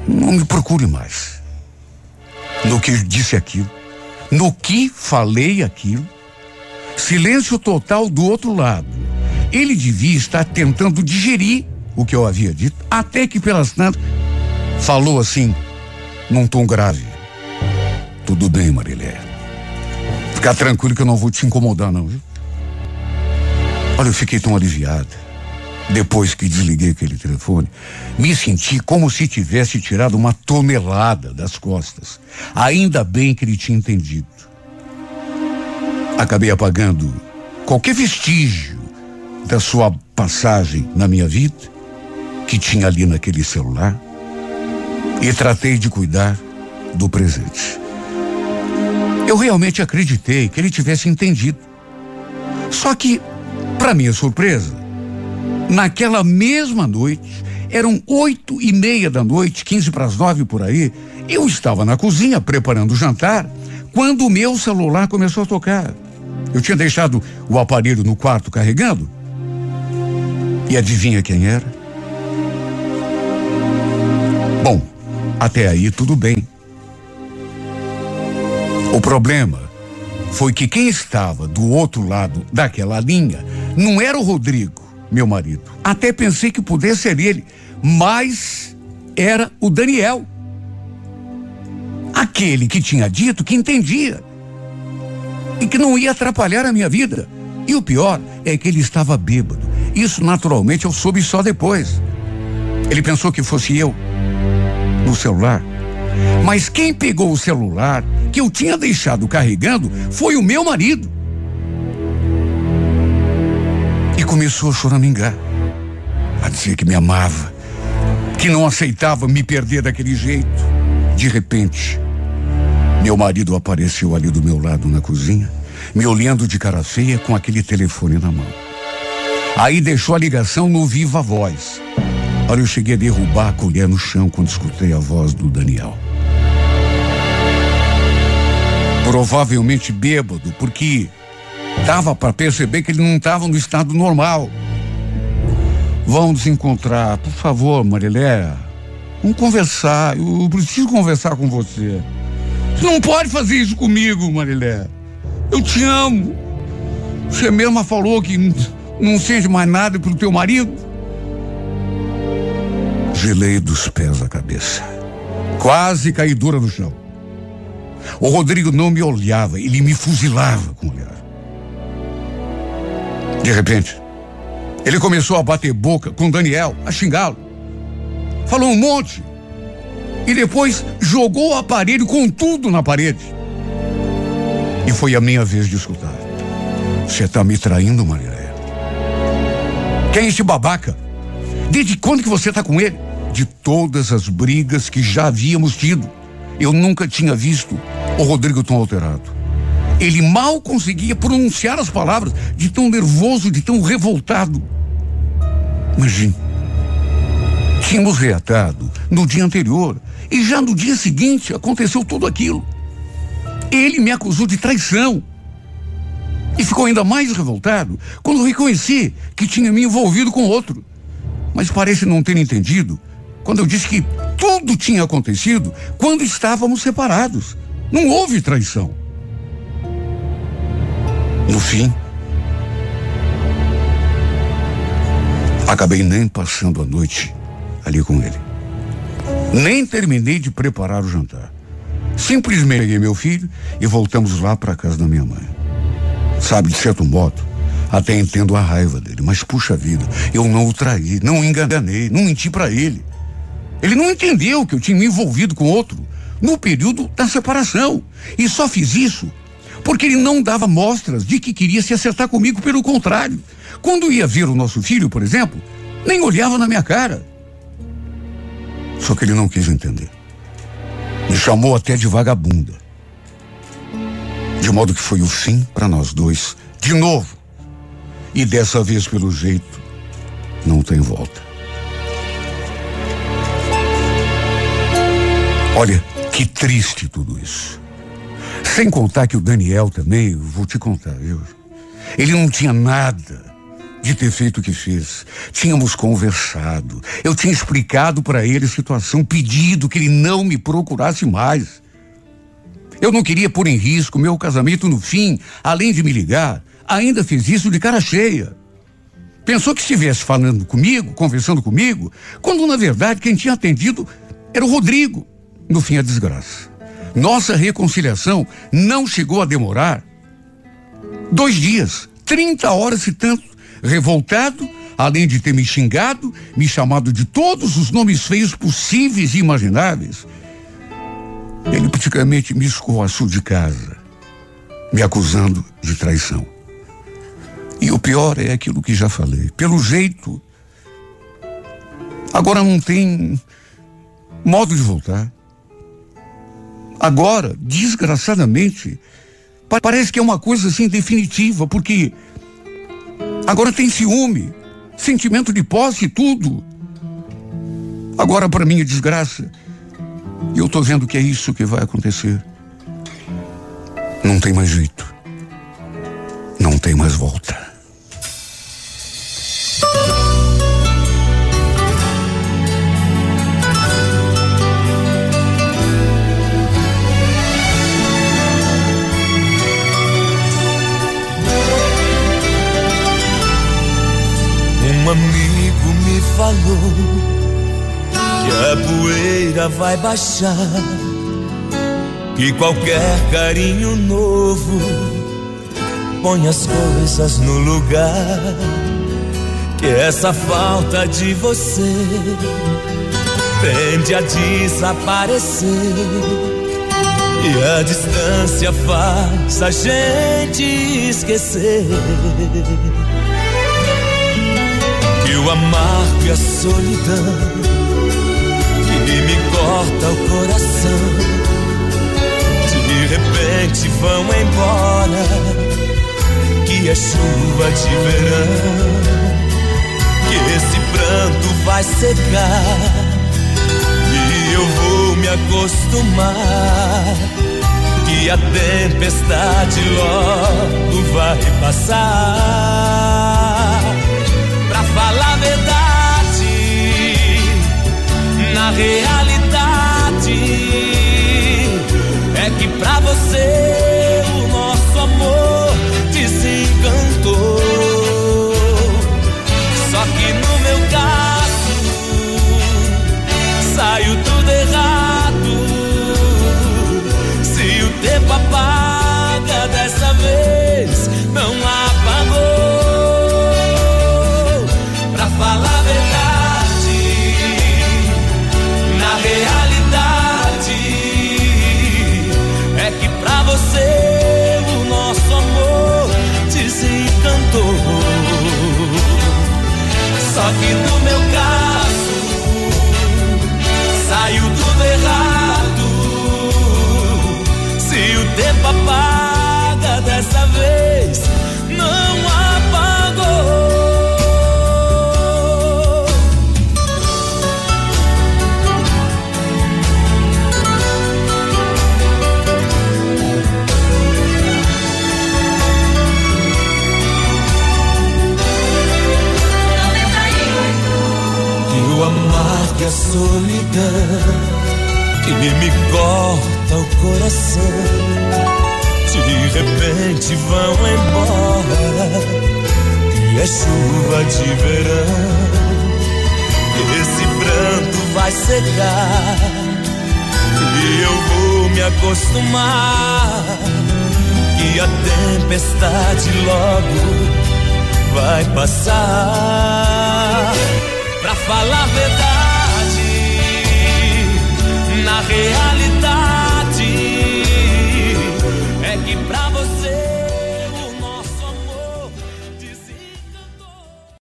não me procure mais. No que disse aquilo, no que falei aquilo, silêncio total do outro lado. Ele devia estar tentando digerir o que eu havia dito, até que pelas tantas falou assim, num tom grave: tudo bem, Marilé. Fica tranquilo que eu não vou te incomodar, não, viu? Olha, eu fiquei tão aliviado. Depois que desliguei aquele telefone, me senti como se tivesse tirado uma tonelada das costas. Ainda bem que ele tinha entendido. Acabei apagando qualquer vestígio da sua passagem na minha vida, que tinha ali naquele celular, e tratei de cuidar do presente. Eu realmente acreditei que ele tivesse entendido. Só que, para minha surpresa, naquela mesma noite, eram oito e meia da noite, quinze para as nove por aí, eu estava na cozinha preparando o jantar, quando o meu celular começou a tocar. Eu tinha deixado o aparelho no quarto carregando. E adivinha quem era? Bom, até aí tudo bem. O problema foi que quem estava do outro lado daquela linha não era o Rodrigo, meu marido. Até pensei que pudesse ser ele, mas era o Daniel. Aquele que tinha dito que entendia e que não ia atrapalhar a minha vida. E o pior é que ele estava bêbado. Isso naturalmente eu soube só depois. Ele pensou que fosse eu no celular. Mas quem pegou o celular que eu tinha deixado carregando foi o meu marido. Começou a choramingar, a dizer que me amava, que não aceitava me perder daquele jeito. De repente, meu marido apareceu ali do meu lado na cozinha, me olhando de cara feia com aquele telefone na mão. Aí deixou a ligação no viva voz. Olha, eu cheguei a derrubar a colher no chão quando escutei a voz do Daniel. Provavelmente bêbado, porque dava para perceber que ele não estava no estado normal. Vão nos encontrar, por favor, Marilé. Vamos conversar, eu preciso conversar com você. Você não pode fazer isso comigo, Marilé. Eu te amo. Você mesma falou que não seja mais nada pro teu marido. Gelei dos pés à cabeça. Quase caí dura no chão. O Rodrigo não me olhava, ele me fuzilava com o olhar. De repente, ele começou a bater boca com Daniel, a xingá-lo. Falou um monte e depois jogou o aparelho com tudo na parede. E foi a minha vez de escutar. Você tá me traindo, Marilé. Quem é este babaca? Desde quando que você tá com ele? De todas as brigas que já havíamos tido, eu nunca tinha visto o Rodrigo tão alterado. Ele mal conseguia pronunciar as palavras, de tão nervoso, de tão revoltado. Imagina. Tínhamos reatado no dia anterior e já no dia seguinte aconteceu tudo aquilo. Ele me acusou de traição e ficou ainda mais revoltado quando reconheci que tinha me envolvido com outro. Mas parece não ter entendido quando eu disse que tudo tinha acontecido quando estávamos separados. Não houve traição. No fim, acabei nem passando a noite ali com ele. Nem terminei de preparar o jantar. Simplesmente peguei meu filho e voltamos lá para casa da minha mãe. Sabe, de certo modo, até entendo a raiva dele, mas puxa vida, eu não o traí, não o enganei, não menti para ele. Ele não entendeu que eu tinha me envolvido com outro no período da separação e só fiz isso porque ele não dava mostras de que queria se acertar comigo, pelo contrário. Quando ia ver o nosso filho, por exemplo, nem olhava na minha cara. Só que ele não quis entender. Me chamou até de vagabunda. De modo que foi o fim para nós dois, de novo. E dessa vez, pelo jeito, não tem volta. Olha, que triste tudo isso. Sem contar que o Daniel também, vou te contar, viu? Ele não tinha nada de ter feito o que fez. Tínhamos conversado, eu tinha explicado para ele a situação, pedido que ele não me procurasse mais. Eu não queria pôr em risco meu casamento no fim, além de me ligar, ainda fez isso de cara cheia. Pensou que estivesse falando comigo, conversando comigo, quando na verdade quem tinha atendido era o Rodrigo. No fim, a desgraça. Nossa reconciliação não chegou a demorar dois dias, trinta horas e tanto. Revoltado, além de ter me xingado, me chamado de todos os nomes feios possíveis e imagináveis, ele praticamente me escorraçou de casa, me acusando de traição. E o pior é aquilo que já falei. Pelo jeito, agora não tem modo de voltar. Agora, desgraçadamente, parece que é uma coisa assim definitiva, porque agora tem ciúme, sentimento de posse e tudo. Agora, para minha desgraça, eu tô vendo que é isso que vai acontecer. Não tem mais jeito. Não tem mais volta. Um amigo me falou que a poeira vai baixar, que qualquer carinho novo põe as coisas no lugar, que essa falta de você tende a desaparecer, e a distância faz a gente esquecer que o amargo e a solidão que me corta o coração de repente vão embora, que é chuva de verão, que esse pranto vai secar e eu vou me acostumar, que a tempestade logo vai passar. Pra falar a verdade, na realidade, é que pra você o nosso amor desencantou. Só que no meu caso, saiu tudo errado. Se o tempo apaga, dessa vez não apagou. Fala a verdade, na realidade, é que pra você o nosso amor desencantou. Só que no meu caso, saiu tudo errado. Se o tempo apaga, dessa vez não apagou. Que a solidão que me corta o coração de repente vão embora, que é chuva de verão, esse pranto vai secar e eu vou me acostumar, que a tempestade logo vai passar.